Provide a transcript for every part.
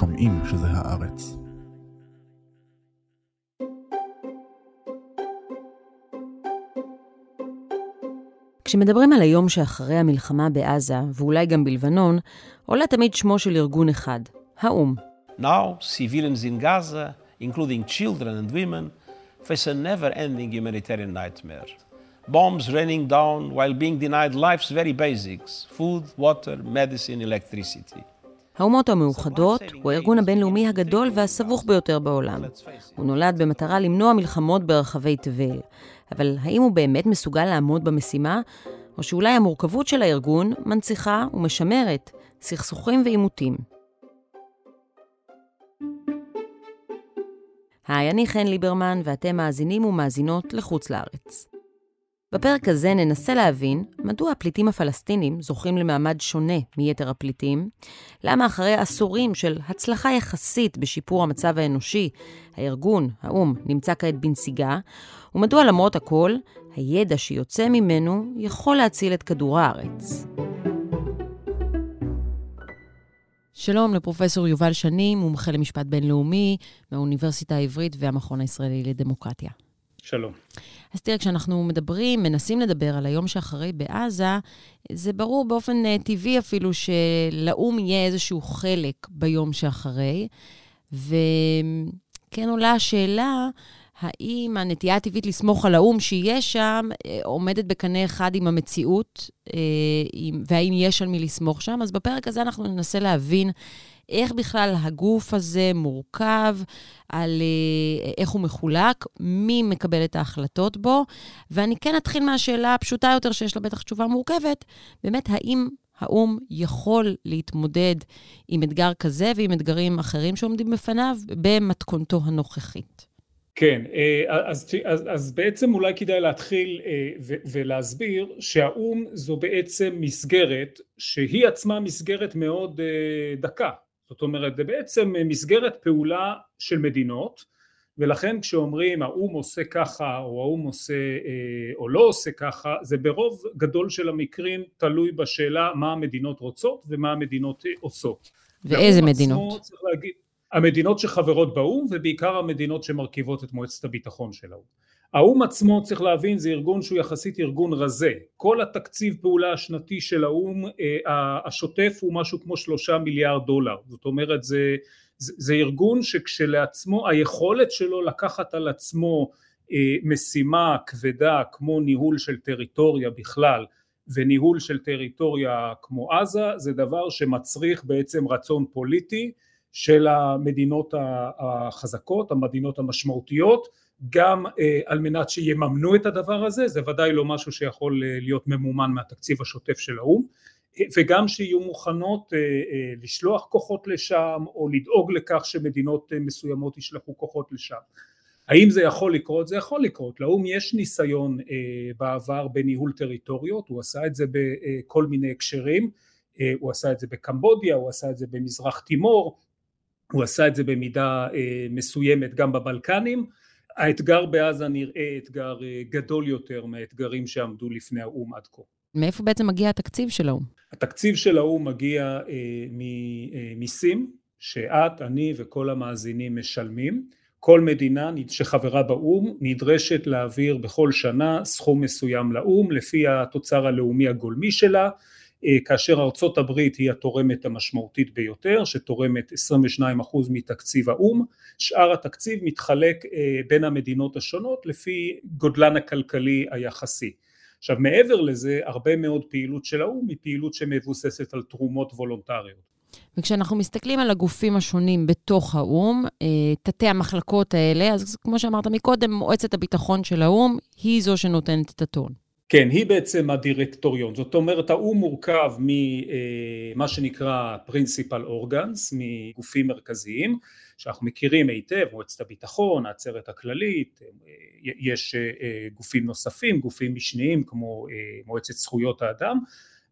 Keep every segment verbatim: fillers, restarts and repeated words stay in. שומעים שזה הארץ. כשמדברים על היום שאחרי המלחמה בעזה, ואולי גם בלבנון, עולה תמיד שמו של ארגון אחד, האום. Now, civilians in Gaza, including children and women, face a never-ending humanitarian nightmare. Bombs raining down while being denied life's very basics, food, water, medicine, electricity. האומות המאוחדות הוא הארגון הבינלאומי הגדול והסבוך ביותר בעולם. הוא נולד במטרה למנוע מלחמות ברחבי תבל. אבל האם הוא באמת מסוגל לעמוד במשימה, או שאולי המורכבות של הארגון מנציחה ומשמרת סכסוכים ועימותים? היי, אני חן ליברמן, ואתם מאזינים ומאזינות לחוץ לארץ. בפרק הזה ננסה להבין מדוע הפליטים הפלסטינים זוכים למעמד שונה מיתר הפליטים, למה אחרי עשורים של הצלחה יחסית בשיפור המצב האנושי, הארגון, האום, נמצא כעת בנסיגה, ומדוע למרות הכל, הידע שיוצא ממנו יכול להציל את כדור הארץ. שלום לפרופסור יובל שני, מומחה למשפט בינלאומי מהאוניברסיטה העברית והמכון הישראלי לדמוקרטיה. שלום. אז תראה, כשאנחנו מדברים, מנסים לדבר על היום שאחרי בעזה, זה ברור באופן טבעי אפילו שלאום יהיה איזשהו חלק ביום שאחרי, וכן עולה השאלה, האם הנטייה הטבעית לסמוך על האום שיהיה שם, עומדת בקנה אחד עם המציאות, והאם יש על מי לסמוך שם? אז בפרק הזה אנחנו ננסה להבין איך בכלל הגוף הזה מורכב, על איך הוא מחולק, מי מקבל את ההחלטות בו, ואני כן אתחיל מהשאלה הפשוטה יותר, שיש לה בטח תשובה מורכבת, באמת האם האום יכול להתמודד עם אתגר כזה ועם אתגרים אחרים שעומדים בפניו, במתכונתו הנוכחית? כן, אז, אז, אז בעצם אולי כדאי להתחיל ו, ולהסביר שהאום זו בעצם מסגרת, שהיא עצמה מסגרת מאוד דקה. זאת אומרת, זה בעצם מסגרת פעולה של מדינות, ולכן כשאומרים האום עושה ככה, או האום עושה או לא עושה ככה, זה ברוב גדול של המקרים תלוי בשאלה מה המדינות רוצות ומה המדינות עושות. ואיזה מדינות? צריך להגיד, המדינות שחברות באום, ובעיקר המדינות שמרכיבות את מועצת הביטחון של האום. האום עצמו, צריך להבין, זה ארגון שהוא יחסית ארגון רזה. כל התקציב פעולה השנתי של האום, השוטף הוא משהו כמו שלושה מיליארד דולר. זאת אומרת, זה, זה, זה ארגון שכשלעצמו, היכולת שלו לקחת על עצמו משימה כבדה, כמו ניהול של טריטוריה בכלל, וניהול של טריטוריה כמו עזה, זה דבר שמצריך בעצם רצון פוליטי, של המדינות החזקות, המדינות המשמעותיות, גם על מנת שיממנו את הדבר הזה, זה ודאי לא משהו שיכול להיות ממומן מהתקציב השוטף של האום, וגם שיהיו מוכנות לשלוח כוחות לשם, או לדאוג לכך שמדינות מסוימות ישלחו כוחות לשם. האם זה יכול לקרות? זה יכול לקרות. לאום יש ניסיון בעבר בניהול טריטוריות, הוא עשה את זה בכל מיני הקשרים, הוא עשה את זה בקמבודיה, הוא עשה את זה במזרח תימור, הוא עשה את זה במידה מסוימת גם בבלקנים. האתגר בעזה נראה אתגר גדול יותר מהאתגרים שעמדו לפני האום עד כה. מאיפה בעצם מגיע התקציב של האום? התקציב של האום מגיע ממיסים, שאת, אני וכל המאזינים משלמים. כל מדינה שחברה באום נדרשת להעביר בכל שנה סכום מסוים לאום, לפי התוצר הלאומי הגולמי שלה, כאשר ארצות הברית היא התורמת המשמעותית ביותר, שתורמת עשרים ושניים אחוז מתקציב האום, שאר התקציב מתחלק בין המדינות השונות לפי גודלן הכלכלי היחסי. עכשיו מעבר לזה, הרבה מאוד פעילות של האום היא פעילות שמבוססת על תרומות וולונטריות. וכשאנחנו מסתכלים על הגופים השונים בתוך האום, תתי המחלקות האלה, אז כמו שאמרת מקודם, מועצת הביטחון של האום היא זו שנותנת את הטון. כן, היא בעצם הדירקטוריון, זאת אומרת האום מורכב ממה שנקרא principal organs, מגופים מרכזיים שאנחנו מכירים היטב, מועצת הביטחון, העצרת הכללית, יש גופים נוספים, גופים משניים כמו מועצת זכויות האדם,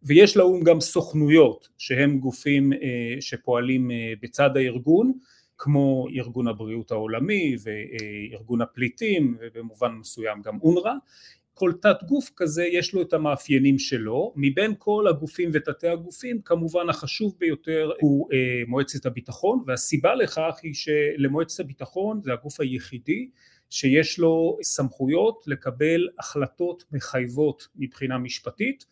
ויש לאום גם סוכנויות שהם גופים שפועלים בצד הארגון, כמו ארגון הבריאות העולמי וארגון הפליטים ובמובן מסוים גם אונר"א. כל תת גוף כזה יש לו את המאפיינים שלו, מבין כל הגופים ותתי הגופים כמובן החשוב ביותר הוא אה, מועצת הביטחון, והסיבה לכך היא שלמועצת הביטחון זה הגוף היחידי שיש לו סמכויות לקבל החלטות מחייבות מבחינה משפטית,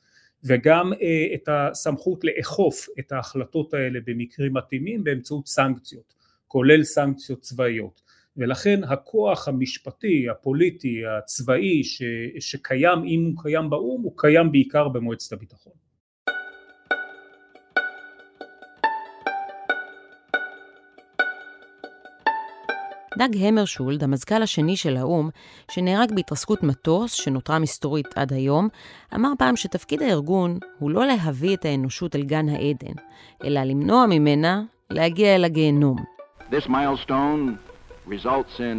וגם אה, את הסמכות לאכוף את ההחלטות האלה במקרים מתאימים באמצעות סנקציות, כולל סנקציות צבאיות. ולכן הכוח המשפטי, הפוליטי, הצבאי ש, שקיים, אם הוא קיים באום, הוא קיים בעיקר במועצת הביטחון. דג המרשולד, המזכ"ל השני של האום, שנהרג בהתרסקות מטוס שנותרה מסתורית עד היום, אמר פעם שתפקיד הארגון הוא לא להביא את האנושות אל גן העדן, אלא למנוע ממנה להגיע אל הגיהנום. This milestone results in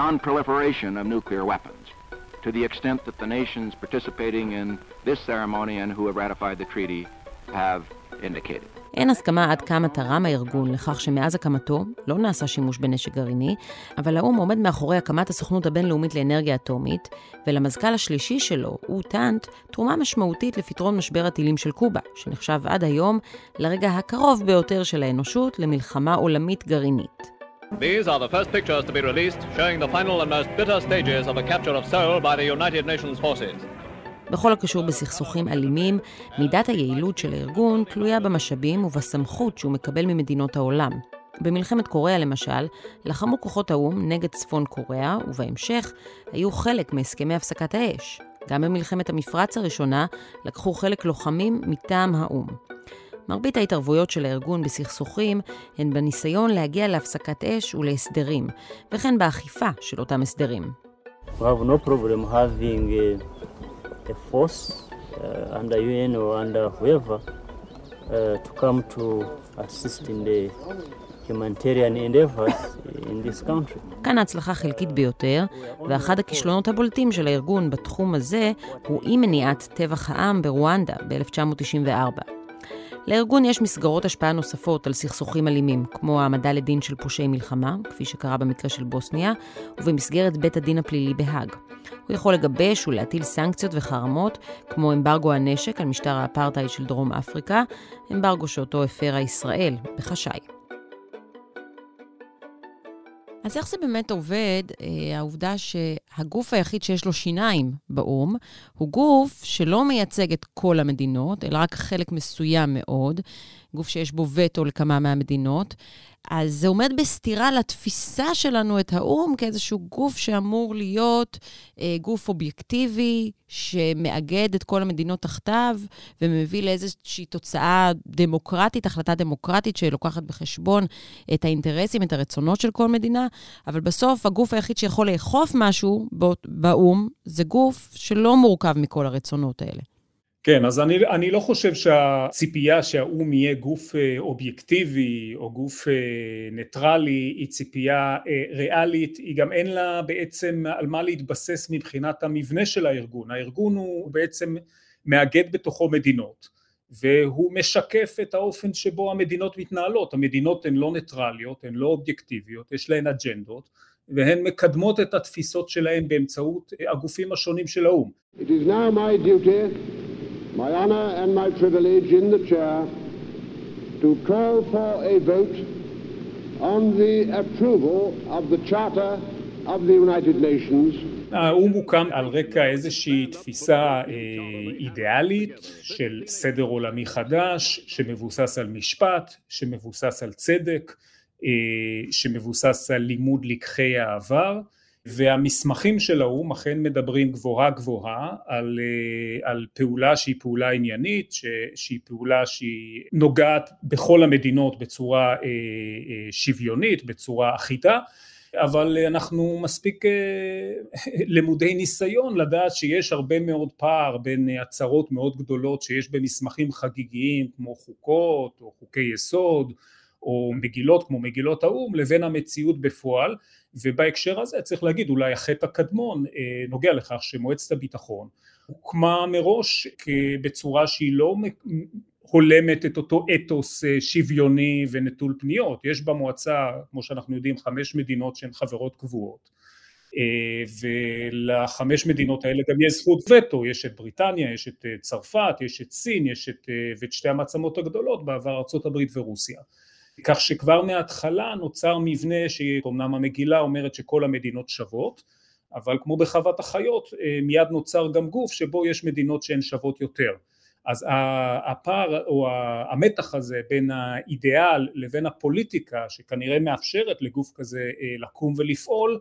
non-proliferation of nuclear weapons to the extent that the nations participating in this ceremony and who have ratified the treaty have indicated. אין הסכמה עד כמה תרם הארגון לכך שמאז הקמתו לא נעשה שימוש בנשק גרעיני, אבל האום עומד מאחורי הקמת הסוכנות הבינלאומית לאנרגיה אטומית, ולמזכ"ל השלישי שלו, הוא טנט, תרומה משמעותית לפתרון משבר הטילים של קובה, שנחשב עד היום לרגע הקרוב ביותר של האנושות למלחמה עולמית גרעינית. These are the first pictures to be released showing the final and most bitter stages of a capture of Seoul by the United Nations forces. בכל הקשור בסכסוכים אלימים, מידת היעילות של הארגון תלויה במשאבים ובסמכות שהוא מקבל ממדינות העולם. במלחמת קוריאה למשל, לחמו כוחות האום נגד צפון קוריאה, ובהמשך היו חלק מהסכמי הפסקת האש. גם במלחמת המפרץ הראשונה לקחו חלק לוחמים מטעם האום. מרבית ההתערבויות של הארגון בסכסוכים הן בניסיון להגיע להפסקת אש ולהסדרים, וכן באכיפה של אותם הסדרים. We have no problem having a force under U N or under whoever to come to assist in the humanitarian endeavors in this country. כאן ההצלחה חלקית ביותר, ואחד הכישלונות הבולטים של הארגון בתחום הזה הוא אי מניעת טבח העם ברואנדה ב-אלף תשע מאות תשעים וארבע. לארגון יש מסגרות השפעה נוספות על סכסוכים אלימים, כמו העמדה לדין של פושעי מלחמה, כפי שקרה במקרה של בוסניה, ובמסגרת בית הדין הפלילי בהאג. הוא יכול לגבש ולהטיל סנקציות וחרמות, כמו אמברגו הנשק על משטר האפרטהייד של דרום אפריקה, אמברגו שאותו הפרה ישראל בחשאי. אז איך זה באמת עובד, העובדה שהגוף היחיד שיש לו שיניים באום, הוא גוף שלא מייצג את כל המדינות, אלא רק חלק מסוים מאוד, גוף שיש בו וטו לכמה מהמדינות, אז זה עומד בסתירה לתפיסה שלנו את האום, כאיזשהו גוף שאמור להיות אה, גוף אובייקטיבי, שמאגד את כל המדינות תחתיו, ומביא לאיזושהי תוצאה דמוקרטית, החלטה דמוקרטית שלוקחת בחשבון את האינטרסים, את הרצונות של כל מדינה, אבל בסוף הגוף היחיד שיכול לאכוף משהו באום, זה גוף שלא מורכב מכל הרצונות האלה. כן, אז אני, אני לא חושב שהציפייה שהאום יהיה גוף אובייקטיבי או גוף ניטרלי היא ציפייה ריאלית, היא גם אין לה בעצם על מה להתבסס מבחינת המבנה של הארגון. הארגון הוא בעצם מאגד בתוכו מדינות, והוא משקף את האופן שבו המדינות מתנהלות. המדינות הן לא ניטרליות, הן לא אובייקטיביות, יש להן אג'נדות, והן מקדמות את התפיסות שלהן באמצעות הגופים השונים של האום. It is now my duty, my honor and my privilege in the chair to call for a vote on the approval of the Charter of the United Nations. האום מוקם על רקע איזושהי תפיסה אידיאלית של סדר עולמי חדש, שמבוסס על משפט, שמבוסס על צדק, שמבוסס על לימוד לקחי העבר. והמסמכים של האום אכן מדברים גבוהה גבוהה על, על פעולה שהיא פעולה עניינית, שהיא פעולה שהיא נוגעת בכל המדינות בצורה שוויונית, בצורה אחידה, אבל אנחנו מספיק למודי ניסיון לדעת שיש הרבה מאוד פער בין הצהרות מאוד גדולות שיש במסמכים חגיגיים כמו חוקות או חוקי יסוד, או מגילות כמו מגילות האום, לבין המציאות בפועל, ובהקשר הזה צריך להגיד אולי החטא הקדמון נוגע לכך שמועצת הביטחון הוקמה מראש בצורה שהיא לא הולמת את אותו אתוס שוויוני ונטול פניות. יש במועצה, כמו שאנחנו יודעים, חמש מדינות שהן חברות קבועות, ולחמש מדינות האלה גם יש זכות וטו, יש את בריטניה, יש את צרפת, יש את סין, יש את, את שתי המעצמות הגדולות בעבר, ארצות הברית ורוסיה. כך שכבר מההתחלה נוצר מבנה שאומנם המגילה אומרת שכל המדינות שוות, אבל כמו בחוות החיות מיד נוצר גם גוף שבו יש מדינות שהן שוות יותר. אז הפער או המתח הזה בין האידיאל לבין הפוליטיקה שכנראה מאפשרת לגוף כזה לקום ולפעול,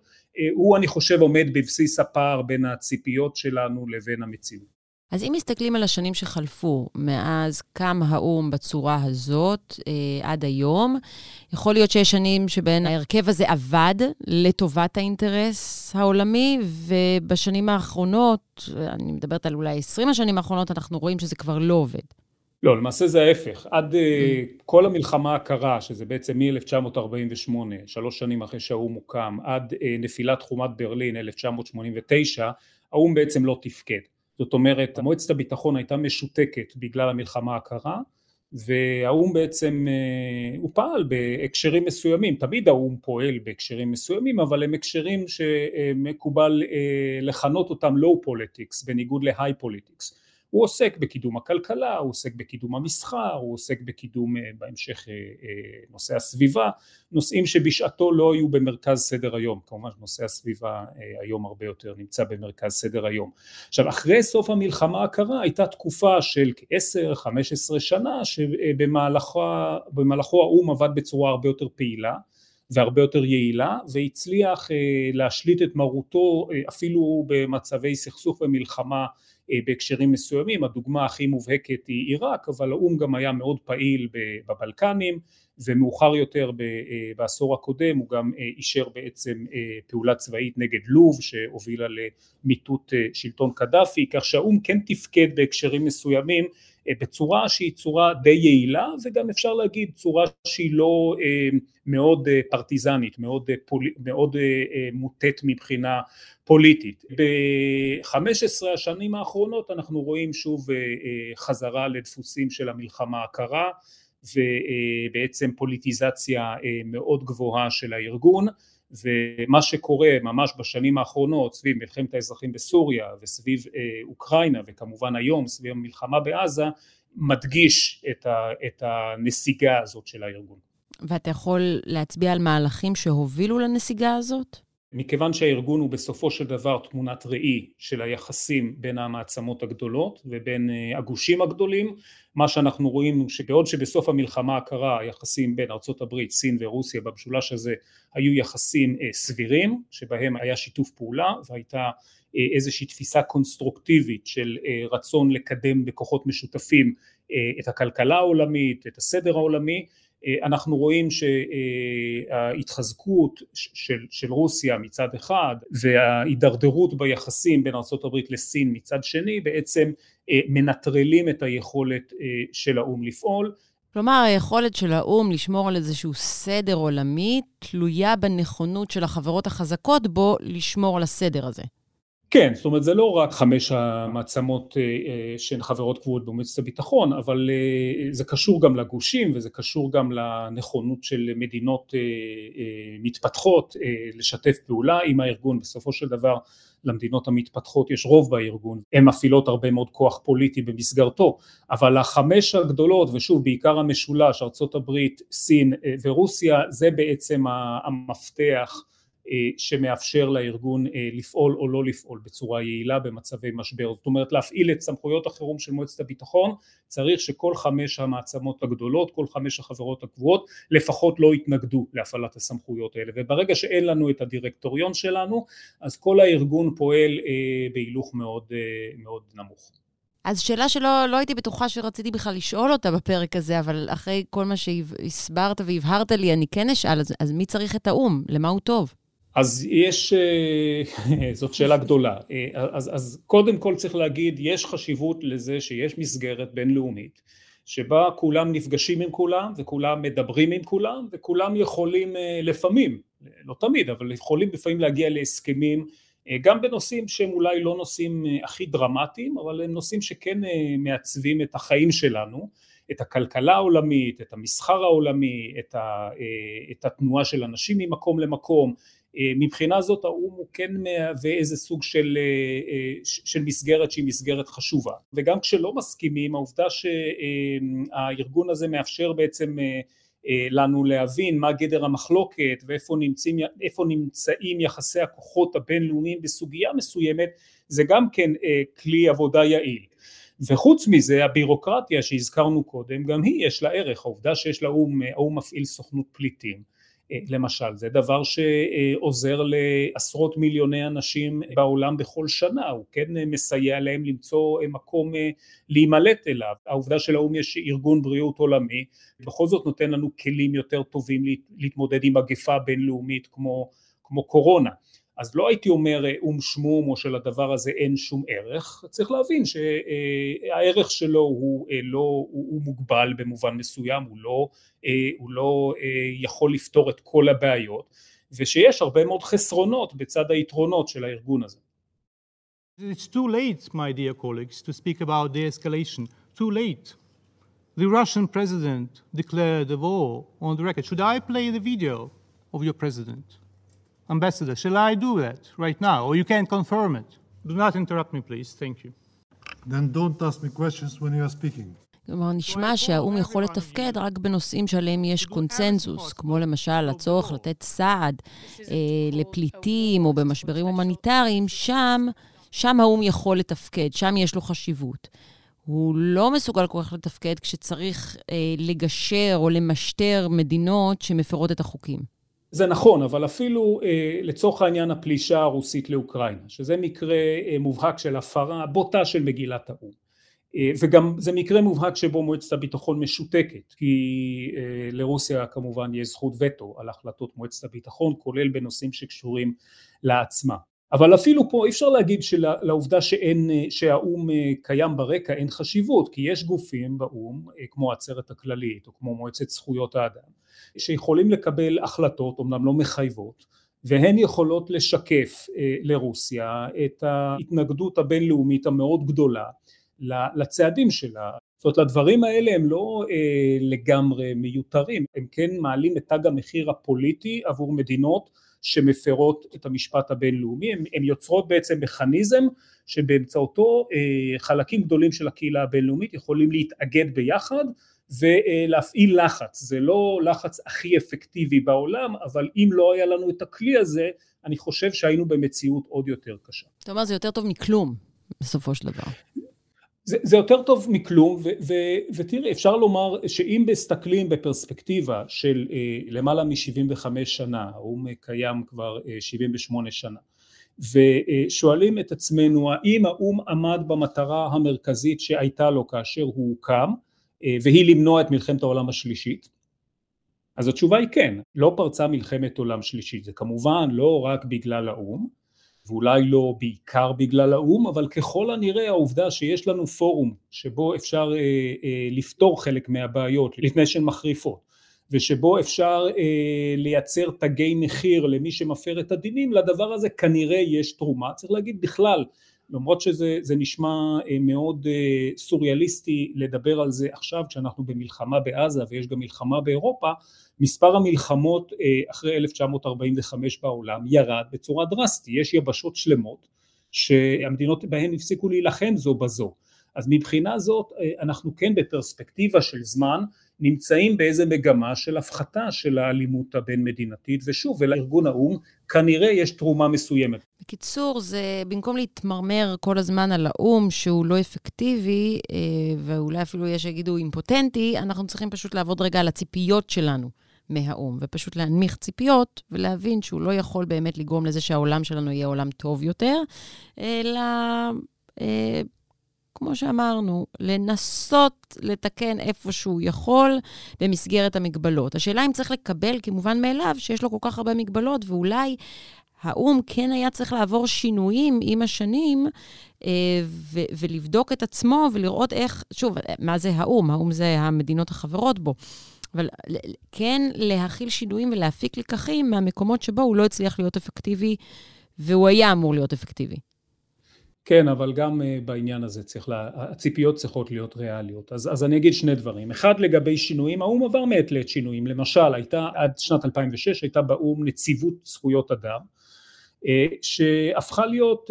הוא אני חושב עומד בבסיס הפער בין הציפיות שלנו לבין המציאות. אז אם מסתכלים על השנים שחלפו, מאז קם האום בצורה הזאת אה, עד היום, יכול להיות שיש שנים שבהן ההרכב הזה עבד לטובת האינטרס העולמי, ובשנים האחרונות, אני מדברת על אולי עשרים השנים האחרונות, אנחנו רואים שזה כבר לא עובד. לא, למעשה זה ההפך. עד אה, כל המלחמה הקרה, שזה בעצם מ-אלף תשע מאות ארבעים ושמונה, שלוש שנים אחרי שהאום הוקם, עד אה, נפילת חומת ברלין, אלף תשע מאות שמונים ותשע, האום בעצם לא תפקד. זאת אומרת, מועצת הביטחון הייתה משותקת בגלל המלחמה הקרה, והאום בעצם, הוא פעל בהקשרים מסוימים, תמיד האום פועל בהקשרים מסוימים, אבל הם הקשרים שמקובל לכנות אותם low politics, בניגוד ל-high politics. הוא עוסק בקידום הכלכלה, הוא עוסק בקידום המסחר, הוא עוסק בקידום בהמשך נושא הסביבה, נושאים שבשעתו לא היו במרכז סדר היום, כמובן נושא הסביבה היום הרבה יותר נמצא במרכז סדר היום. עכשיו אחרי סוף המלחמה הקרה הייתה תקופה של עשר חמש עשרה שנה שבמהלכו האום עבד בצורה הרבה יותר פעילה, והרבה יותר יעילה, והצליח להשליט את מרותו אפילו במצבי סכסוך ומלחמה בהקשרים מסוימים. הדוגמה הכי מובהקת היא עיראק, אבל האום גם היה מאוד פעיל בבלקנים, ומאוחר יותר בעשור הקודם הוא גם אישר בעצם פעולה צבאית נגד לוב, שהובילה למיטוט שלטון קדאפי, כך שהאום כן תפקד בהקשרים מסוימים, בצורה שהיא צורה די יעילה, וגם אפשר להגיד צורה שהיא לא מאוד פרטיזנית, מאוד, מאוד מוטט מבחינה פוליטית. ב-חמש עשרה השנים האחרונות אנחנו רואים שוב חזרה לדפוסים של המלחמה הקרה, ובעצם פוליטיזציה מאוד גבוהה של הארגון, ומה שקורה ממש בשנים האחרונות סביב מלחמת האזרחים בסוריה וסביב אוקראינה וכמובן היום סביב המלחמה בעזה מדגיש את ה, את הנסיגה הזאת של הארגון. ואתה יכול להצביע על מהלכים שהובילו לנסיגה הזאת? מכיוון שהארגון הוא בסופו של דבר תמונת ראי של היחסים בין המעצמות הגדולות ובין הגושים הגדולים, מה שאנחנו רואים הוא שבעוד שבסוף המלחמה הקרה היחסים בין ארצות הברית, סין ורוסיה במשולש הזה היו יחסים סבירים, שבהם היה שיתוף פעולה והייתה איזושהי תפיסה קונסטרוקטיבית של רצון לקדם בכוחות משותפים את הכלכלה העולמית, את הסדר העולמי, אנחנו רואים שההתחזקות של, של רוסיה מצד אחד וההידרדרות ביחסים בין ארצות הברית לסין מצד שני בעצם מנטרלים את היכולת של האום לפעול. כלומר היכולת של האום לשמור על איזשהו סדר עולמי תלויה בנכונות של החברות החזקות בו לשמור על הסדר הזה. כן, זאת אומרת זה לא רק חמש המעצמות שהן חברות קבועות במועצת הביטחון, אבל זה קשור גם לגושים וזה קשור גם לנכונות של מדינות מתפתחות לשתף פעולה עם הארגון. בסופו של דבר למדינות המתפתחות יש רוב בארגון, הן מפעילות הרבה מאוד כוח פוליטי במסגרתו, אבל החמש הגדולות ושוב בעיקר המשולש ארצות הברית, סין ורוסיה זה בעצם המפתח שמאפשר לארגון לפעול או לא לפעול בצורה יעילה במצבי משבר. זאת אומרת להפעיל את סמכויות החירום של מועצת הביטחון צריך שכל חמש המעצמות הגדולות, כל חמש החברות הקבועות לפחות לא יתנגדו להפעלת הסמכויות האלה, וברגע שאין לנו את הדירקטוריון שלנו אז כל הארגון פועל בהילוך מאוד מאוד נמוך. אז שאלה שלא לא הייתי בטוחה שרציתי בכלל לשאול אותה בפרק הזה, אבל אחרי כל מה שהסברת והבהרת לי אני כן אשאל, אז, אז מי צריך את האום? למה הוא טוב? אז יש, זאת שאלה גדולה, אז, אז קודם כל צריך להגיד, יש חשיבות לזה שיש מסגרת בינלאומית, שבה כולם נפגשים עם כולם, וכולם מדברים עם כולם, וכולם יכולים לפעמים, לא תמיד, אבל יכולים לפעמים להגיע להסכמים, גם בנושאים שהם אולי לא נושאים הכי דרמטיים, אבל הם נושאים שכן מעצבים את החיים שלנו, את הכלכלה העולמית, את המסחר העולמי, את, ה, את התנועה של אנשים ממקום למקום, מבחינה זאת האום הוא כן מהווה איזה סוג של, של מסגרת שהיא מסגרת חשובה, וגם כשלא מסכימים, העובדה שהארגון הזה מאפשר בעצם לנו להבין מה גדר המחלוקת ואיפה נמצאים, איפה נמצאים יחסי הכוחות הבינלאומיים בסוגיה מסוימת, זה גם כן כלי עבודה יעיל. וחוץ מזה הבירוקרטיה שהזכרנו קודם, גם היא יש לה ערך, העובדה שיש לה אום, אום מפעיל סוכנות פליטים למשל, זה דבר שעוזר לעשרות מיליוני אנשים בעולם בכל שנה, הוא כן מסייע להם למצוא מקום להימלט אליו, העובדה שלאום יש ארגון בריאות עולמי, בכל זאת נותן לנו כלים יותר טובים להתמודד עם מגפה בינלאומית כמו, כמו קורונה, אז לא הייתי אומר אום שמום או של הדבר הזה אין שום ערך, צריך להבין שהערך שלו הוא, לא, הוא מוגבל במובן מסוים, הוא לא, הוא לא יכול לפתור את כל הבעיות, ושיש הרבה מאוד חסרונות בצד היתרונות של הארגון הזה. It's too late, my dear colleagues, to speak about de-escalation. Too late. The Russian president declared a war on the record. Should I play the video of your president? Ambassador, shall I do that right now, or you can confirm it? Do not interrupt me, please. Thank you. Then don't ask me questions when you are speaking. כלומר, נשמע שהאום יכול לתפקד רק בנושאים שעליהם יש קונצנזוס, כמו למשל הצורך לתת סעד אה, לפליטים או במשברים הומניטריים, שם, שם האום יכול לתפקד, שם יש לו חשיבות. הוא לא מסוגל כל כך לתפקד כשצריך אה, לגשר או למשטר מדינות שמפרות את החוקים. זה נכון, אבל אפילו אה, לצורך העניין הפלישה הרוסית לאוקראינה, שזה מקרה אה, מובהק של הפרה בוטה של מגילת האום, אה, וגם זה מקרה מובהק שבו מועצת הביטחון משותקת, כי אה, לרוסיה כמובן יש זכות וטו על החלטות מועצת הביטחון, כולל בנושאים שקשורים לעצמה. אבל אפילו פה אי אפשר להגיד שלעובדה שאין, שהאום קיים ברקע אין חשיבות, כי יש גופים באום כמו העצרת הכללית או כמו מועצת זכויות האדם שיכולים לקבל החלטות אומנם לא מחייבות, והן יכולות לשקף לרוסיה את ההתנגדות הבינלאומית המאוד גדולה לצעדים שלה. זאת אומרת, לדברים האלה הם לא אה, לגמרי מיותרים, הם כן מעלים את תג המחיר הפוליטי עבור מדינות שמפרות את המשפט הבינלאומי, הם, הם יוצרות בעצם מכניזם שבאמצעותו אה, חלקים גדולים של הקהילה הבינלאומית יכולים להתאגד ביחד ולהפעיל לחץ, זה לא לחץ הכי אפקטיבי בעולם, אבל אם לא היה לנו את הכלי הזה, אני חושב שהיינו במציאות עוד יותר קשה. זאת אומרת, זה יותר טוב מכלום בסופו של דבר. זה, זה יותר טוב מכלום, ו, ו, ותראי, אפשר לומר שאם מסתכלים בפרספקטיבה של אה, למעלה מ-שבעים וחמש שנה, האום קיים כבר אה, שבעים ושמונה שנה, ושואלים את עצמנו האם האום עמד במטרה המרכזית שהייתה לו כאשר הוא הוקם, אה, והיא למנוע את מלחמת העולם השלישית, אז התשובה היא כן, לא פרצה מלחמת עולם שלישית, זה כמובן לא רק בגלל האום, ואולי לא בעיקר בגלל האום, אבל ככל הנראה העובדה שיש לנו פורום שבו אפשר אה, אה, לפתור חלק מהבעיות לפני שהן מחריפות, ושבו אפשר אה, לייצר תגי מחיר למי שמפר את הדינים, לדבר הזה כנראה יש תרומה, צריך להגיד בכלל, למרות שזה זה נשמע אה, מאוד אה, סוריאליסטי לדבר על זה עכשיו, כשאנחנו במלחמה בעזה ויש גם מלחמה באירופה, מספר המלחמות אחרי אלף תשע מאות ארבעים וחמש בעולם ירד בצורה דרסטית, יש יבשות שלמות שהמדינות בהן הפסיקו להילחם זו בזו, אז מבחינה זאת אנחנו כן בפרספקטיבה של זמן נמצאים באיזה מגמה של הפחתה של האלימות הבין-מדינתית, ושוב, ולארגון האום כנראה יש תרומה מסוימת. בקיצור, זה במקום להתמרמר כל הזמן על האום שהוא לא אפקטיבי, ואולי אפילו יש שיגידו אימפוטנטי, אנחנו צריכים פשוט לעבוד רגע על הציפיות שלנו מהאום, ופשוט להנמיך ציפיות, ולהבין שהוא לא יכול באמת לגרום לזה שהעולם שלנו יהיה עולם טוב יותר, אלא... כמו שאמרנו, לנסות לתקן איפה שהוא יכול במסגרת המגבלות. השאלה אם צריך לקבל כמובן מאליו שיש לו כל כך הרבה מגבלות, ואולי האום כן היה צריך לעבור שינויים עם השנים, ו- ולבדוק את עצמו ולראות איך, שוב, מה זה האום? האום זה המדינות החברות בו. אבל כן להכיל שינויים ולהפיק לקחים מהמקומות שבו הוא לא הצליח להיות אפקטיבי, והוא היה אמור להיות אפקטיבי. כן, אבל גם בעניין הזה צריך לה, הציפיות צריכות להיות ריאליות. אז, אז אני אגיד שני דברים. אחד, לגבי שינויים, האום עבר מעת לעת שינויים. למשל, הייתה, עד שנת אלפיים ושש הייתה באום נציבות זכויות אדם, שהפכה להיות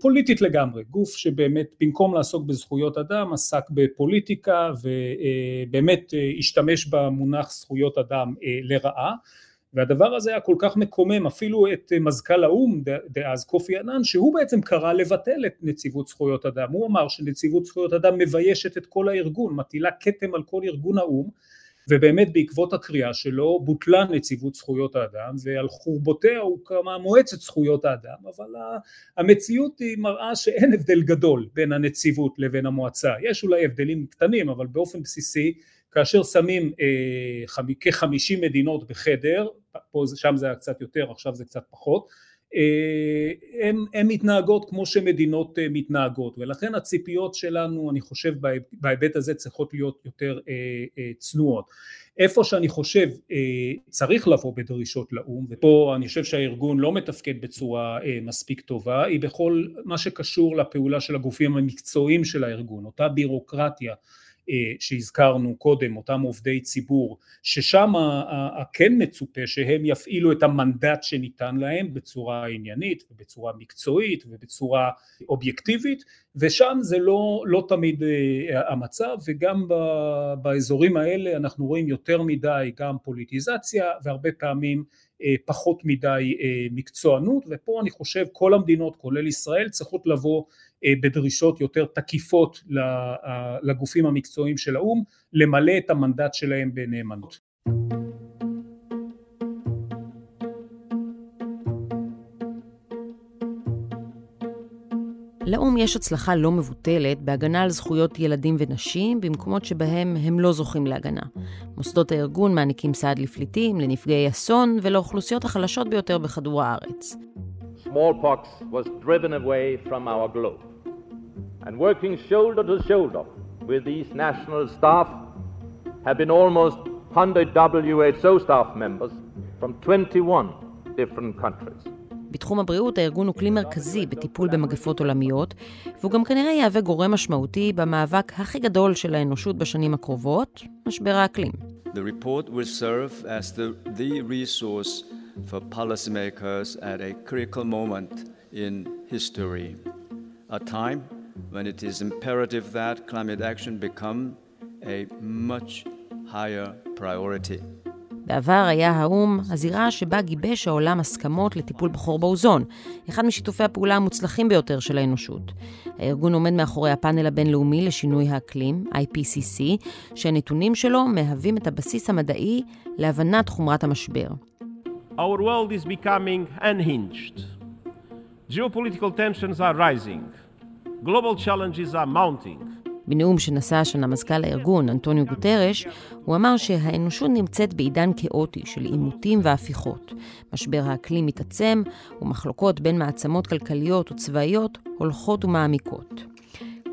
פוליטית לגמרי, גוף שבאמת במקום לעסוק בזכויות אדם עסק בפוליטיקה ובאמת השתמש במונח זכויות אדם לרעה, והדבר הזה היה כל כך מקומם אפילו את מזכ"ל האום דאז קופי ענן, שהוא בעצם קרא לבטל את נציבות זכויות אדם. הוא אמר שנציבות זכויות אדם מביישת את כל הארגון, מטילה כתם על כל ארגון האום, ובאמת בעקבות הקריאה שלו בוטלה נציבות זכויות האדם, ועל חורבותיה הוקמה מועצת זכויות האדם, אבל המציאות היא מראה שאין הבדל גדול בין הנציבות לבין המועצה. יש אולי הבדלים קטנים, אבל באופן בסיסי, כאשר שמים אה, כ-חמישים מדינות בחדר, פה, שם זה היה קצת יותר, עכשיו זה קצת פחות, אה, הן מתנהגות כמו שמדינות אה, מתנהגות, ולכן הציפיות שלנו, אני חושב, בהיבט הזה צריכות להיות יותר אה, אה, צנועות. איפה שאני חושב אה, צריך לבוא בדרישות לאום, ופה אני חושב שהארגון לא מתפקד בצורה אה, מספיק טובה, היא בכל מה שקשור לפעולה של הגופים המקצועיים של הארגון, אותה בירוקרטיה, שהזכרנו קודם, אותם עובדי ציבור, ששם כן מצופה שהם יפעילו את המנדט שניתן להם בצורה עניינית ובצורה מקצועית ובצורה אובייקטיבית, ושם זה לא, לא תמיד המצב, וגם באזורים האלה אנחנו רואים יותר מדי גם פוליטיזציה והרבה פעמים פחות מדי מקצוענות, ופה אני חושב כל המדינות כולל ישראל צריכות לבוא בדרישות יותר תקיפות לגופים המקצועיים של האום למלא את המנדט שלהם בנאמנות. לאום יש הצלחה לא מבוטלת בהגנה על זכויות ילדים ונשים במקומות שבהם הם לא זוכים להגנה. מוסדות הארגון מעניקים סעד לפליטים, לנפגעי אסון ולאוכלוסיות החלשות ביותר בכדור הארץ. Smallpox was driven away from our globe, and working shoulder to shoulder with these national staff have been almost one hundred W H O staff members from twenty-one different countries. בתחום הבריאות הארגון הוא כלי מרכזי בטיפול במגפות עולמיות, והוא גם כנראה יהווה גורם משמעותי במאבק הכי גדול של האנושות בשנים הקרובות, משבר האקלים. The report will serve as the, the resource for policymakers at a critical moment in history, a time when it is imperative that climate action become a much higher priority. בעבר היה האום הזירה שבה גיבש העולם הסכמות לטיפול בחור באוזון, אחד משיתופי הפעולה המוצלחים ביותר של האנושות. הארגון עומד מאחורי הפאנל הבינלאומי לשינוי האקלים, I P C C, שהנתונים שלו מהווים את הבסיס המדעי להבנת חומרת המשבר. Our world is becoming unhinged. Geopolitical tensions are rising. Global challenges are mounting. בנאום שנשא השנה מזכ"ל הארגון, אנטוניו גוטרש, הוא אמר שהאנושות נמצאת בעידן כאוטי של עימותים והפיכות. משבר האקלים מתעצם, ומחלוקות בין מעצמות כלכליות וצבאיות הולכות ומעמיקות.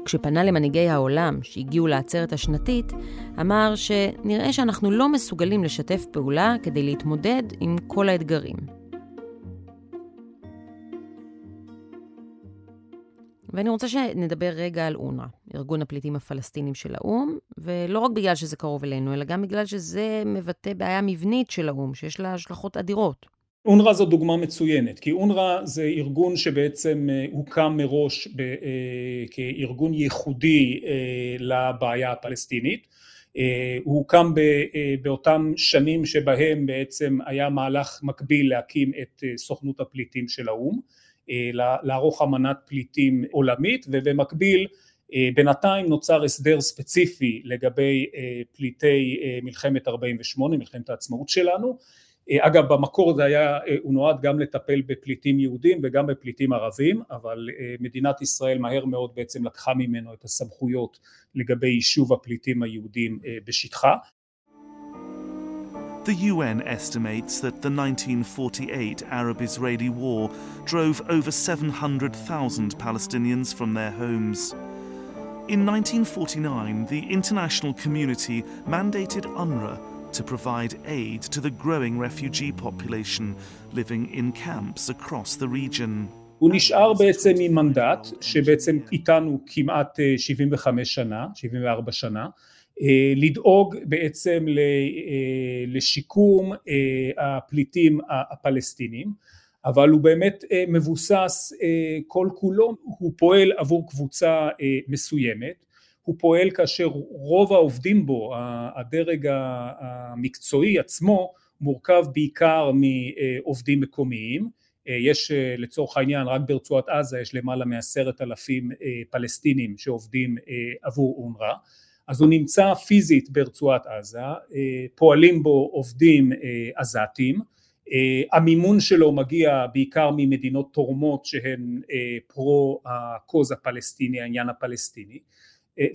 כשפנה למנהיגי העולם שהגיעו לעצרת השנתית, אמר שנראה שאנחנו לא מסוגלים לשתף פעולה כדי להתמודד עם כל האתגרים. ואני רוצה שנדבר רגע על אונר"א, ארגון הפליטים הפלסטינים של האום, ולא רק בגלל שזה קרוב אלינו, אלא גם בגלל שזה מבטא בעיה מבנית של האום, שיש לה השלכות אדירות. אונר"א זו דוגמה מצוינת, כי אונר"א זה ארגון שבעצם הוקם מראש ב- כארגון ייחודי לבעיה הפלסטינית. הוא הוקם באותם שנים שבהם בעצם היה מהלך מקביל להקים את סוכנות הפליטים של האום, לערוך אמנת פליטים עולמית, ובמקביל בינתיים נוצר הסדר ספציפי לגבי פליטי מלחמת ארבעים ושמונה, מלחמת העצמאות שלנו. אגב, במקור זה היה, הוא נועד גם לטפל בפליטים יהודים וגם בפליטים ערבים, אבל מדינת ישראל מהר מאוד בעצם לקחה ממנו את הסמכויות לגבי יישוב הפליטים היהודים בשטחה. The U N estimates that the nineteen forty-eight Arab-Israeli war drove over seven hundred thousand Palestinians from their homes. In nineteen forty-nine, the international community mandated UNRWA to provide aid to the growing refugee population living in camps across the region. הוא נשאר בעצם עם מנדט, שבעצם איתנו כמעט שבעים וחמש שנה, שבעים וארבע שנה, לדאוג בעצם לשיקום הפליטים הפלסטינים, אבל הוא באמת מבוסס כל כולו, הוא פועל עבור קבוצה מסוימת, הוא פועל כאשר רוב העובדים בו, הדרג המקצועי עצמו, מורכב בעיקר מעובדים מקומיים, יש לצורך העניין רק ברצועת עזה יש למעלה מעשרת אלפים פלסטינים שעובדים עבור אונר"א, אז הוא נמצא פיזית ברצועת עזה, פועלים בו עובדים עזתים, המימון שלו מגיע בעיקר ממדינות תורמות שהן פרו הקוז הפלסטיני, העניין הפלסטיני,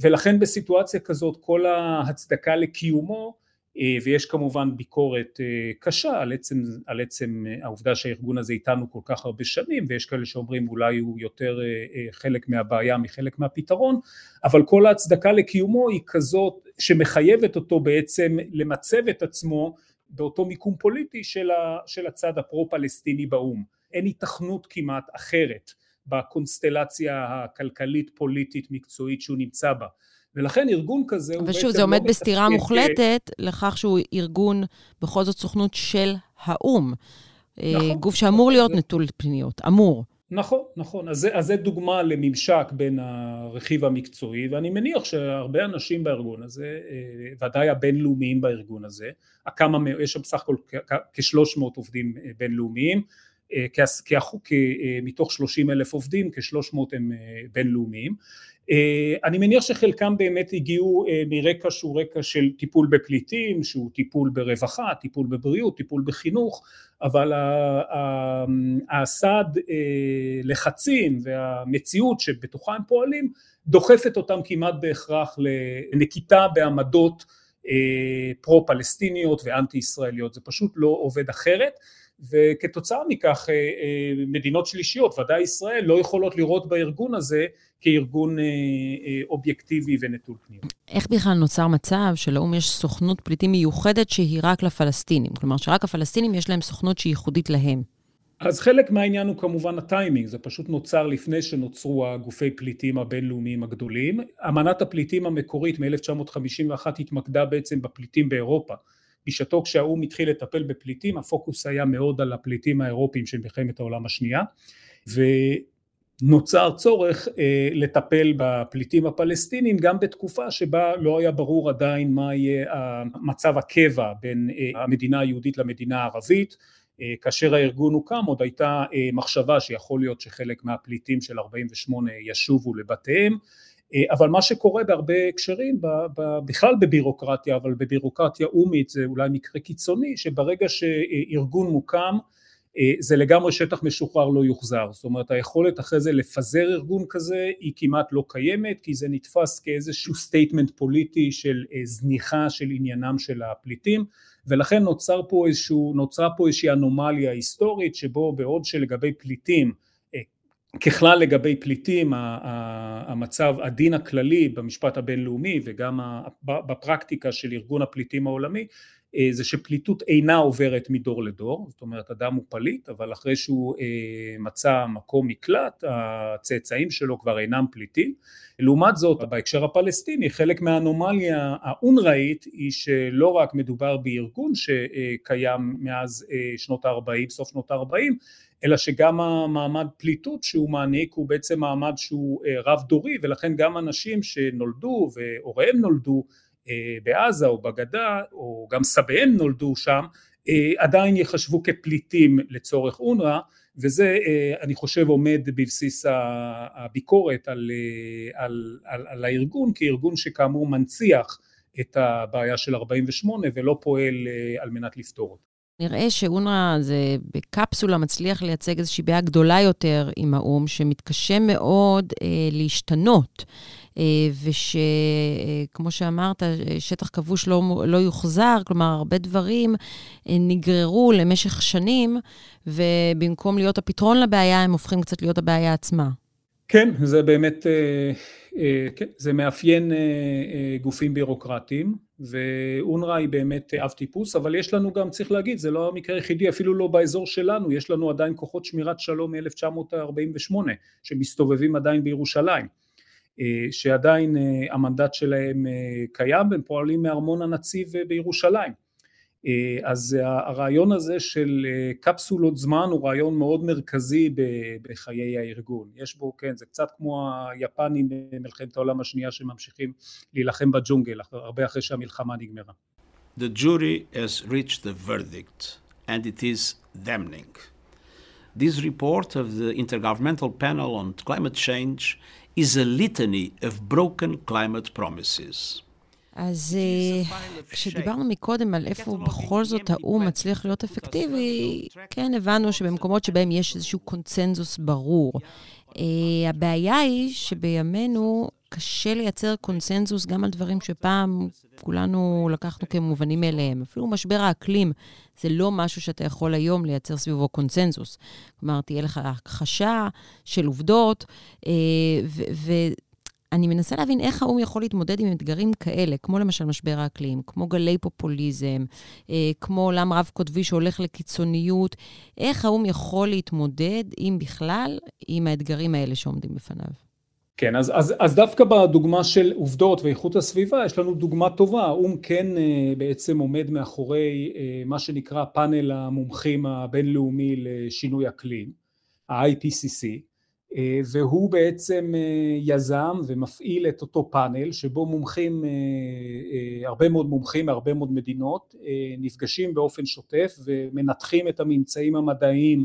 ולכן בסיטואציה כזאת כל ההצדקה לקיומו, ויש כמובן ביקורת קשה על עצם, על עצם העובדה שהארגון הזה איתנו כל כך הרבה שנים, ויש כאלה שאומרים אולי הוא יותר חלק מהבעיה מחלק מהפתרון, אבל כל ההצדקה לקיומו היא כזאת שמחייבת אותו בעצם למצב את עצמו באותו מיקום פוליטי של, ה, של הצד הפרו-פלסטיני באום. אין התכנות כמעט אחרת בקונסטלציה הכלכלית, פוליטית, מקצועית שהוא נמצא בה. ולכן ארגון כזה... ושוב, זה עומד בסתירה מוחלטת לכך שהוא ארגון בכל זאת סוכנות של האום. גוף שאמור להיות נטול פניות, אמור. נכון, נכון. אז זה דוגמה לממשק בין הרכיב המקצועי, ואני מניח שהרבה אנשים בארגון הזה, ודאי הבינלאומיים בארגון הזה, יש שם בסך הכל כ-שלוש מאות עובדים בינלאומיים, מתוך שלושים אלף עובדים, כ-שלוש מאות הם בינלאומיים. אני מניח שחלקם באמת הגיעו מרקע שהוא רקע של טיפול בפליטים, שהוא טיפול ברווחה, טיפול בבריאות, טיפול בחינוך, אבל הסד לחצים והמציאות שבתוכה הם פועלים, דוחפת אותם כמעט בהכרח לנקיטה בעמדות פרו-פלסטיניות ואנטי-ישראליות, זה פשוט לא עובד אחרת. וכתוצאה מכך מדינות שלישיות, ודאי ישראל, לא יכולות לראות בארגון הזה כארגון אובייקטיבי ונטול פניות. איך בכלל נוצר מצב שלאום יש סוכנות פליטים מיוחדת שהיא רק לפלסטינים? כלומר שרק הפלסטינים יש להם סוכנות שהיא ייחודית להם. אז חלק מהעניין הוא כמובן הטיימינג, זה פשוט נוצר לפני שנוצרו הגופי פליטים הבינלאומיים הגדולים. אמנת הפליטים המקורית מ-אלף תשע מאות חמישים ואחת התמקדה בעצם בפליטים באירופה. בשעתו כשהאום התחיל לטפל בפליטים, הפוקוס היה מאוד על הפליטים האירופיים של מלחמת העולם השנייה, ונוצר צורך אה, לטפל בפליטים הפלסטינים, גם בתקופה שבה לא היה ברור עדיין מה יהיה מצב הקבע בין אה, המדינה היהודית למדינה הערבית, אה, כאשר הארגון הוקם עוד הייתה אה, מחשבה שיכול להיות שחלק מהפליטים של ארבעים ושמונה ישובו לבתיהם, אבל מה שקורה בהרבה הקשרים, בכלל בבירוקרטיה, אבל בבירוקרטיה אומית זה אולי מקרה קיצוני, שברגע שארגון מוקם, זה לגמרי שטח משוחרר לא יוחזר. זאת אומרת, היכולת אחרי זה לפזר ארגון כזה היא כמעט לא קיימת, כי זה נתפס כאיזשהו סטייטמנט פוליטי של זניחה של עניינם של הפליטים, ולכן נוצר פה איזשהו, נוצרה פה איזושהי אנומליה היסטורית, שבו בעוד שלגבי פליטים, ככלל לגבי פליטים המצב הדין הכללי במשפט הבינלאומי וגם בפרקטיקה של ארגון הפליטים העולמי זה שפליטות אינה עוברת מדור לדור, זאת אומרת אדם הוא פליט אבל אחרי שהוא מצא מקום מקלט הצאצאים שלו כבר אינם פליטים, לעומת זאת בהקשר הפלסטיני חלק מהאנומליה האונראית היא שלא רק מדובר בארגון שקיים מאז שנות ה-ארבעים, סוף שנות ה-ארבעים, אלא שגם המעמד פליטות שהוא מעניק הוא בעצם מעמד שהוא רב דורי, ולכן גם אנשים שנולדו והוריהם נולדו בעזה או בגדה או גם סביהם נולדו שם עדיין יחשבו כפליטים לצורך אונר"א, וזה אני חושב עומד בבסיס הביקורת על, על, על, על הארגון כארגון שכאמור מנציח את הבעיה של ארבעים ושמונה ולא פועל על מנת לפתור אותה. נראה שאונר"א זה בקפסולה מצליח לייצג איזושהי בעיה גדולה יותר עם האום, שמתקשה מאוד אה, להשתנות, אה, ושכמו אה, שאמרת, שטח כבוש לא, לא יוחזר, כלומר הרבה דברים אה, נגררו למשך שנים, ובמקום להיות הפתרון לבעיה, הם הופכים קצת להיות הבעיה עצמה. כן, זה באמת, אה, אה, כן, זה מאפיין אה, אה, גופים בירוקרטיים, ואונר"א היא באמת אב טיפוס, אבל יש לנו גם, צריך להגיד, זה לא המקרה היחידי, אפילו לא באזור שלנו, יש לנו עדיין כוחות שמירת שלום מ-אלף תשע מאות ארבעים ושמונה, שמסתובבים עדיין בירושלים, שעדיין המנדט שלהם קיים, הם פועלים מארמון הנציב בירושלים. אז הרעיון הזה של קפסולות זמן הוא רעיון מאוד מרכזי בחיי הארגון. יש בו, כן, זה קצת כמו היפנים במלחמת העולם השנייה שממשיכים להילחם בג'ונגל, הרבה אחרי שהמלחמה נגמרה. The jury has reached the verdict and it is damning. This report of the Intergovernmental Panel on Climate Change is a litany of broken climate promises. אז כשדיברנו מקודם על איפה בכל זאת האום מצליח להיות אפקטיבי, כן, הבנו שבמקומות שבהם יש איזשהו קונצנזוס ברור. הבעיה היא שבימינו קשה לייצר קונצנזוס גם על דברים שפעם כולנו לקחנו כמובנים אליהם. אפילו משבר האקלים זה לא משהו שאתה יכול היום לייצר סביבו קונצנזוס. כלומר, תהיה לך הכחשה של עובדות, ו... אני מנסה להבין איך האום יכול להתמודד עם אתגרים כאלה, כמו למשל משבר האקלים, כמו גלי פופוליזם, כמו עולם רב קוטבי שהולך לקיצוניות. איך האום יכול להתמודד, אם בכלל, עם האתגרים האלה שעומדים בפניו? כן, אז, אז, אז דווקא בדוגמה של עובדות ואיכות הסביבה, יש לנו דוגמה טובה. האום כן בעצם עומד מאחורי מה שנקרא פאנל המומחים הבינלאומי לשינוי אקלים, ה-איי פי סי סי. והוא בעצם יזם ומפעיל את אותו פאנל שבו מומחים, הרבה מאוד מומחים, הרבה מאוד מדינות, נפגשים באופן שוטף ומנתחים את הממצאים המדעיים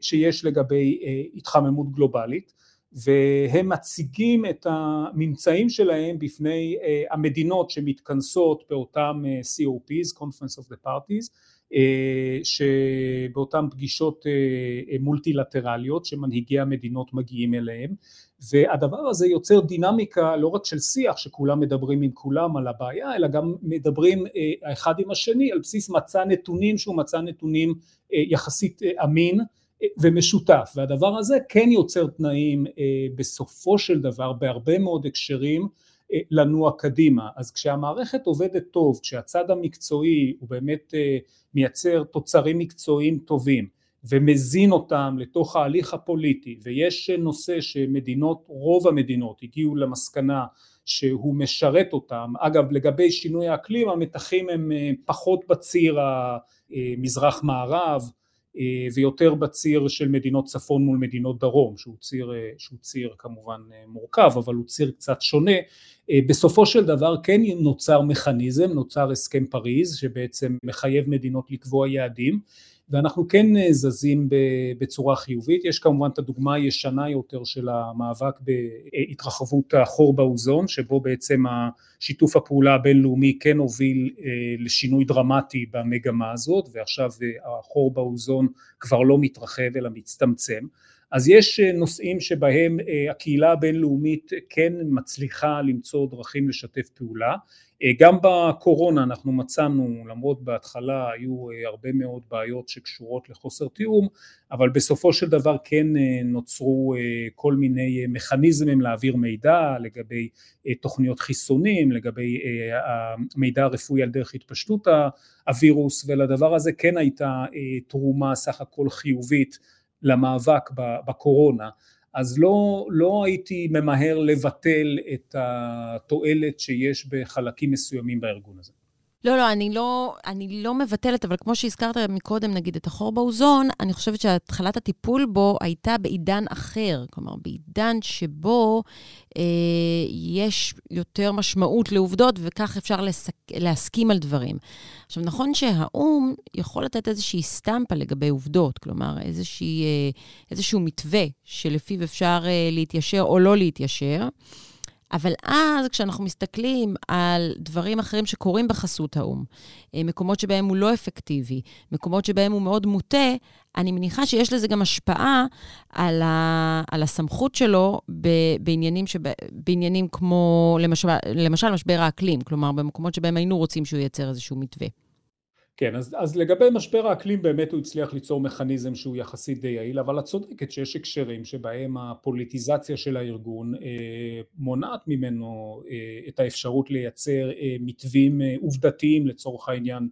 שיש לגבי התחממות גלובלית, והם מציגים את הממצאים שלהם בפני המדינות שמתכנסות באותם סי או פיז, Conference of the Parties, שבאותן פגישות מולטילטרליות שמנהיגי המדינות מגיעים אליהם, והדבר הזה יוצר דינמיקה לא רק של שיח שכולם מדברים עם כולם על הבעיה, אלא גם מדברים האחד עם השני על בסיס מצא נתונים שהוא מצא נתונים יחסית אמין ומשותף, והדבר הזה כן יוצר תנאים בסופו של דבר בהרבה מאוד הקשרים לנוע קדימה. אז כשהמערכת עובדת טוב, כשהצד המקצועי הוא באמת מייצר תוצרים מקצועיים טובים ומזין אותם לתוך ההליך הפוליטי, ויש נושא שמדינות, רוב המדינות הגיעו למסקנה שהוא משרת אותם. אגב, לגבי שינוי האקלים, המתחים הם פחות בציר המזרח מערב ויותר בציר של מדינות צפון מול מדינות דרום, שהוא ציר, שהוא ציר כמובן מורכב, אבל הוא ציר קצת שונה. בסופו של דבר כן נוצר מכניזם, נוצר הסכם פריז, שבעצם מחייב מדינות לקבוע יעדים, ואנחנו כן זזים בצורה חיובית. יש כמובן את הדוגמה הישנה יותר של המאבק בהתרחבות החור באוזון, שבו בעצם שיתוף הפעולה הבינלאומי כן הוביל לשינוי דרמטי במגמה הזאת, ועכשיו החור באוזון כבר לא מתרחב אלא מצטמצם. אז יש נושאים שבהם הקהילה הבינלאומית כן מצליחה למצוא דרכים לשתף פעולה. גם בקורונה אנחנו מצאנו, למרות בהתחלה היו הרבה מאוד בעיות שקשורות לחוסר תיאום, אבל בסופו של דבר כן נוצרו כל מיני מכניזמים להעביר מידע לגבי תוכניות חיסונים, לגבי המידע הרפואי על דרך התפשטות הווירוס, ולדבר הזה כן הייתה תרומה סך הכל חיובית למאבק בקורונה. אז לא, לא הייתי ממהר לבטל את התועלת שיש בחלקים מסוימים בארגון הזה. לא, לא, אני לא, אני לא מבטלת, אבל כמו שהזכרת מקודם, נגיד, את החור באוזון, אני חושבת שהתחלת הטיפול בו הייתה בעידן אחר, כלומר, בעידן שבו אה, יש יותר משמעות לעובדות, וכך אפשר לסק, להסכים על דברים. עכשיו, נכון שהאום יכול לתת איזושהי סטמפה לגבי עובדות, כלומר, איזושהי, אה, איזשהו מתווה שלפיו אפשר אה, להתיישר או לא להתיישר, אבל אז כשאנחנו מסתכלים על דברים אחרים שקורים בחסות האום, מקומות שבהם הוא לא אפקטיבי, מקומות שבהם הוא מאוד מוטה, אני מניחה שיש לזה גם השפעה על, ה, על הסמכות שלו ב, בעניינים, שב, בעניינים כמו למשל, למשל משבר האקלים, כלומר במקומות שבהם היינו רוצים שהוא ייצר איזשהו מתווה. כן, אז, אז לגבי משבר האקלים באמת הוא הצליח ליצור מכניזם שהוא יחסית די יעיל, אבל את צודקת שיש הקשרים שבהם הפוליטיזציה של הארגון אה, מונעת ממנו אה, את האפשרות לייצר אה, מתווים אה, עובדתיים לצורך העניין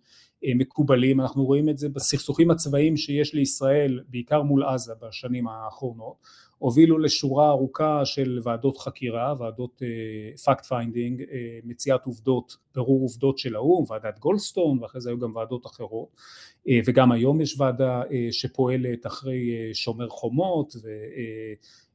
אה, מקובלים. אנחנו רואים את זה בסכסוכים הצבאיים שיש לישראל, בעיקר מול עזה בשנים האחרונות, הובילו לשורה ארוכה של ועדות חקירה, ועדות פאקט פיינדינג, מציאת עובדות, ברור עובדות של האו"ם, ועדת גולדסטון, ואחרי זה היו גם ועדות אחרות, uh, וגם היום יש ועדה uh, שפועלת אחרי uh, שומר חומות, ו,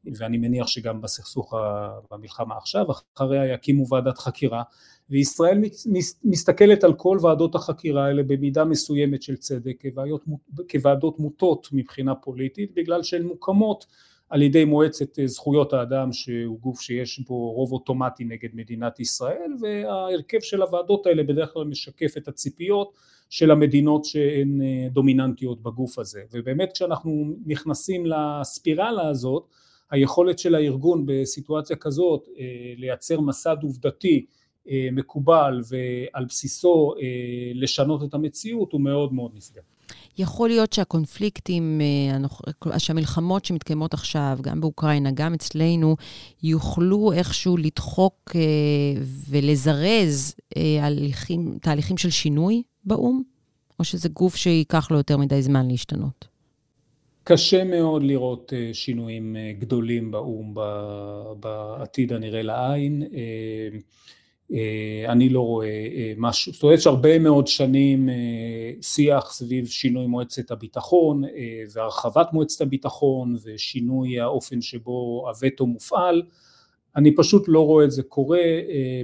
uh, ואני מניח שגם בסכסוך ה, במלחמה עכשיו, אחריה יקימו ועדת חקירה, וישראל מס, מס, מסתכלת על כל ועדות החקירה האלה במידה מסוימת של צדק, כוועדות, כוועדות מוטות מבחינה פוליטית, בגלל שהן מוקמות, על ידי מועצת זכויות האדם שהוא גוף שיש בו רוב אוטומטי נגד מדינת ישראל, וההרכב של הוועדות האלה בדרך כלל משקף את הציפיות של המדינות שהן דומיננטיות בגוף הזה. ובאמת כשאנחנו נכנסים לספירלה הזאת, היכולת של הארגון בסיטואציה כזאת לייצר מסד עובדתי מקובל ועל בסיסו לשנות את המציאות הוא מאוד מאוד נפגע. יכול להיות שהקונפליקטים, שהמלחמות שמתקיימות עכשיו, גם באוקראינה, גם אצלנו, יוכלו איכשהו לדחוק ולזרז הליכים, תהליכים של שינוי באום? או שזה גוף שיקח לו יותר מדי זמן להשתנות? קשה מאוד לראות שינויים גדולים באום בעתיד הנראה לעין. אני לא רואה משהו, זאת אומרת שהרבה מאוד שנים שיח סביב שינוי מועצת הביטחון והרחבת מועצת הביטחון ושינוי האופן שבו הווטו מופעל, אני פשוט לא רואה את זה קורה,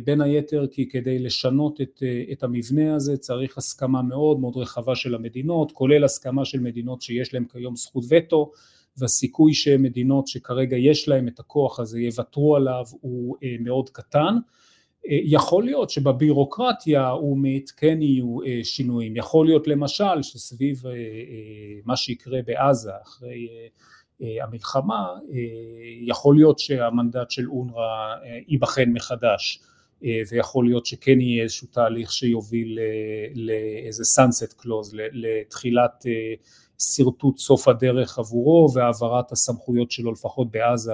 בין היתר כי כדי לשנות את, את המבנה הזה צריך הסכמה מאוד מאוד רחבה של המדינות, כולל הסכמה של מדינות שיש להן כיום זכות וטו, והסיכוי שמדינות שכרגע יש להן את הכוח הזה יוותרו עליו הוא מאוד קטן, יכול להיות שבבירוקרטיה האומית כן יהיו שינויים, יכול להיות למשל שסביב מה שיקרה בעזה אחרי המלחמה, יכול להיות שהמנדט של אונר"א ייבחן מחדש, ויכול להיות שכן יהיה איזשהו תהליך שיוביל לאיזה סאנסט קלוז, לתחילת סרטוט סוף הדרך עבורו, והעברת הסמכויות שלו לפחות בעזה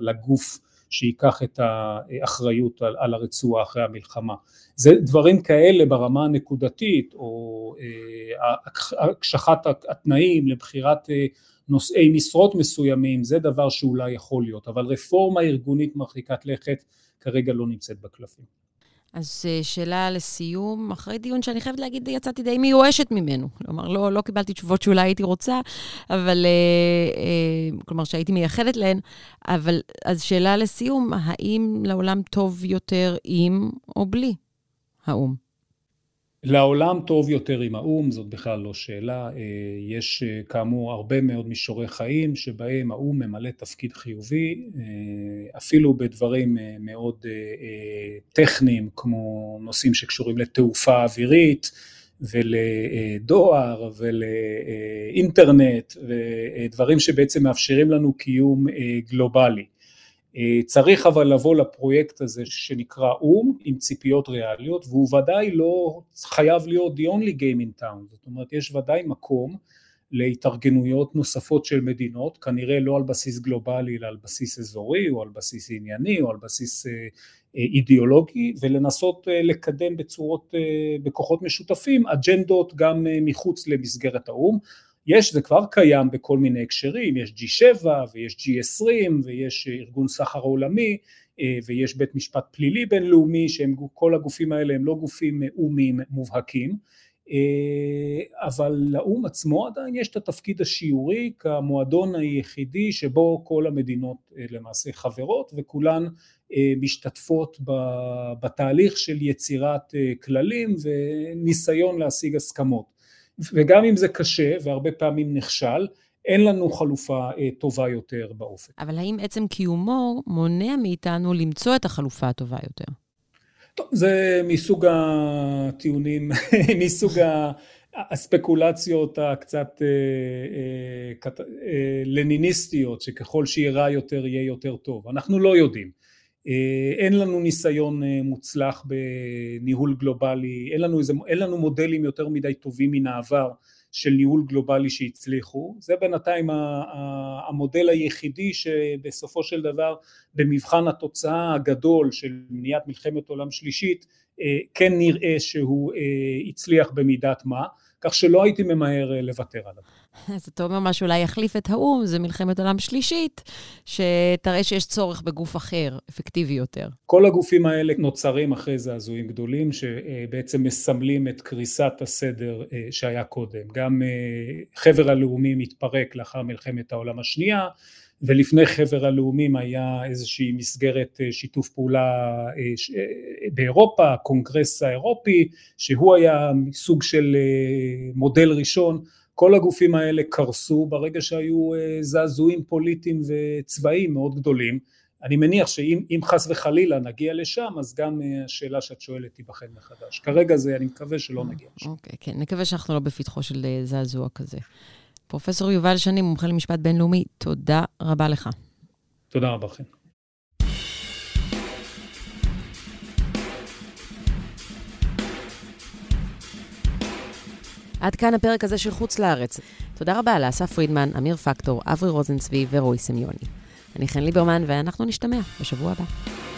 לגוף שיקח את האחריות על, על הרצועה אחרי המלחמה. זה דברים כאלה ברמה הנקודתית, או אה, הקשחת התנאים לבחירת אה, נושאי משרות מסוימים, זה דבר שאולי יכול להיות, אבל רפורמה ארגונית מרחיקת לכת כרגע לא נמצאת בקלפים. אז שאלה לסיום, אחרי דיון שאני חייבת להגיד, יצאתי די מיואשת ממנו, כלומר, לא, לא קיבלתי תשובות שאולי הייתי רוצה, אבל, כלומר, שהייתי מייחדת להן, אבל, אז שאלה לסיום, האם לעולם טוב יותר עם או בלי האום? לעולם טוב יותר עם האום, זאת בכלל לא שאלה, יש כאמור הרבה מאוד מישורי חיים שבהם האום ממלא תפקיד חיובי, אפילו בדברים מאוד טכניים כמו נושאים שקשורים לתעופה אווירית ולדואר ולאינטרנט ודברים שבעצם מאפשרים לנו קיום גלובלי. צריך אבל לבוא לפרויקט הזה שנקרא אום עם ציפיות ריאליות, והוא ודאי לא חייב להיות the only game in town, זאת אומרת יש ודאי מקום להתארגנויות נוספות של מדינות, כנראה לא על בסיס גלובלי אלא על בסיס אזורי או על בסיס ענייני או על בסיס אידיאולוגי, ולנסות לקדם בצורות, בכוחות משותפים, אג'נדות גם מחוץ למסגרת האום. יש, זה כבר קיים בכל מיני הקשרים, יש ג'י שבע ויש ג'י עשרים ויש ארגון סחר עולמי ויש בית משפט פלילי בינלאומי, שהם, כל הגופים האלה הם לא גופים אומיים מובהקים, אבל לאום עצמו עדיין יש את התפקיד השיורי כמועדון היחידי שבו כל המדינות למעשה חברות וכולן משתתפות בתהליך של יצירת כללים וניסיון להשיג הסכמות. וגם אם זה קשה, והרבה פעמים נכשל, אין לנו חלופה אה, טובה יותר באופן. אבל האם עצם קיומו מונע מאיתנו למצוא את החלופה הטובה יותר? טוב, זה מסוג הטיעונים, מסוג הספקולציות הקצת אה, אה, קט... אה, לניניסטיות, שככל שיהיה רע יותר, יהיה יותר טוב. אנחנו לא יודעים. אין לנו ניסיון מוצלח בניהול גלובלי, אין לנו, אין לנו מודלים יותר מדי טובים מן העבר של ניהול גלובלי שהצליחו, זה בינתיים המודל היחידי שבסופו של דבר במבחן התוצאה הגדול של מניעת מלחמת עולם שלישית כן נראה שהוא הצליח במידת מה, כך שלא הייתי ממהר לוותר עליו. אז אתה אומר משהו, אולי יחליף את האום, זה מלחמת עולם שלישית, שתראה שיש צורך בגוף אחר, אפקטיבי יותר. כל הגופים האלה נוצרים אחרי זעזועים גדולים, שבעצם מסמלים את קריסת הסדר שהיה קודם. גם חבר הלאומים התפרק לאחר מלחמת העולם השנייה, ולפני חבר הלאומים היה איזושהי מסגרת שיתוף פעולה באירופה, הקונגרס האירופי, שהוא היה סוג של מודל ראשון. כל הגופים האלה קרסו ברגע שהיו זעזועים פוליטיים וצבאיים מאוד גדולים. אני מניח שאם חס וחלילה נגיע לשם, אז גם השאלה שאת שואלת תיבחן מחדש. כרגע זה, אני מקווה שלא נגיע לשם. אוקיי, כן, נקווה שאנחנו לא בפתחו של זעזוע כזה. פרופסור יובל שני, מומחה למשפט בינלאומי, תודה רבה לך. תודה רבה, חן. עד כאן הפרק הזה של חוץ לארץ. תודה רבה לאסף פרידמן, אמיר פקטור, אברי רוזנצבי ורועי סמיוני. אני חן ליברמן ואנחנו נשתמע בשבוע הבא.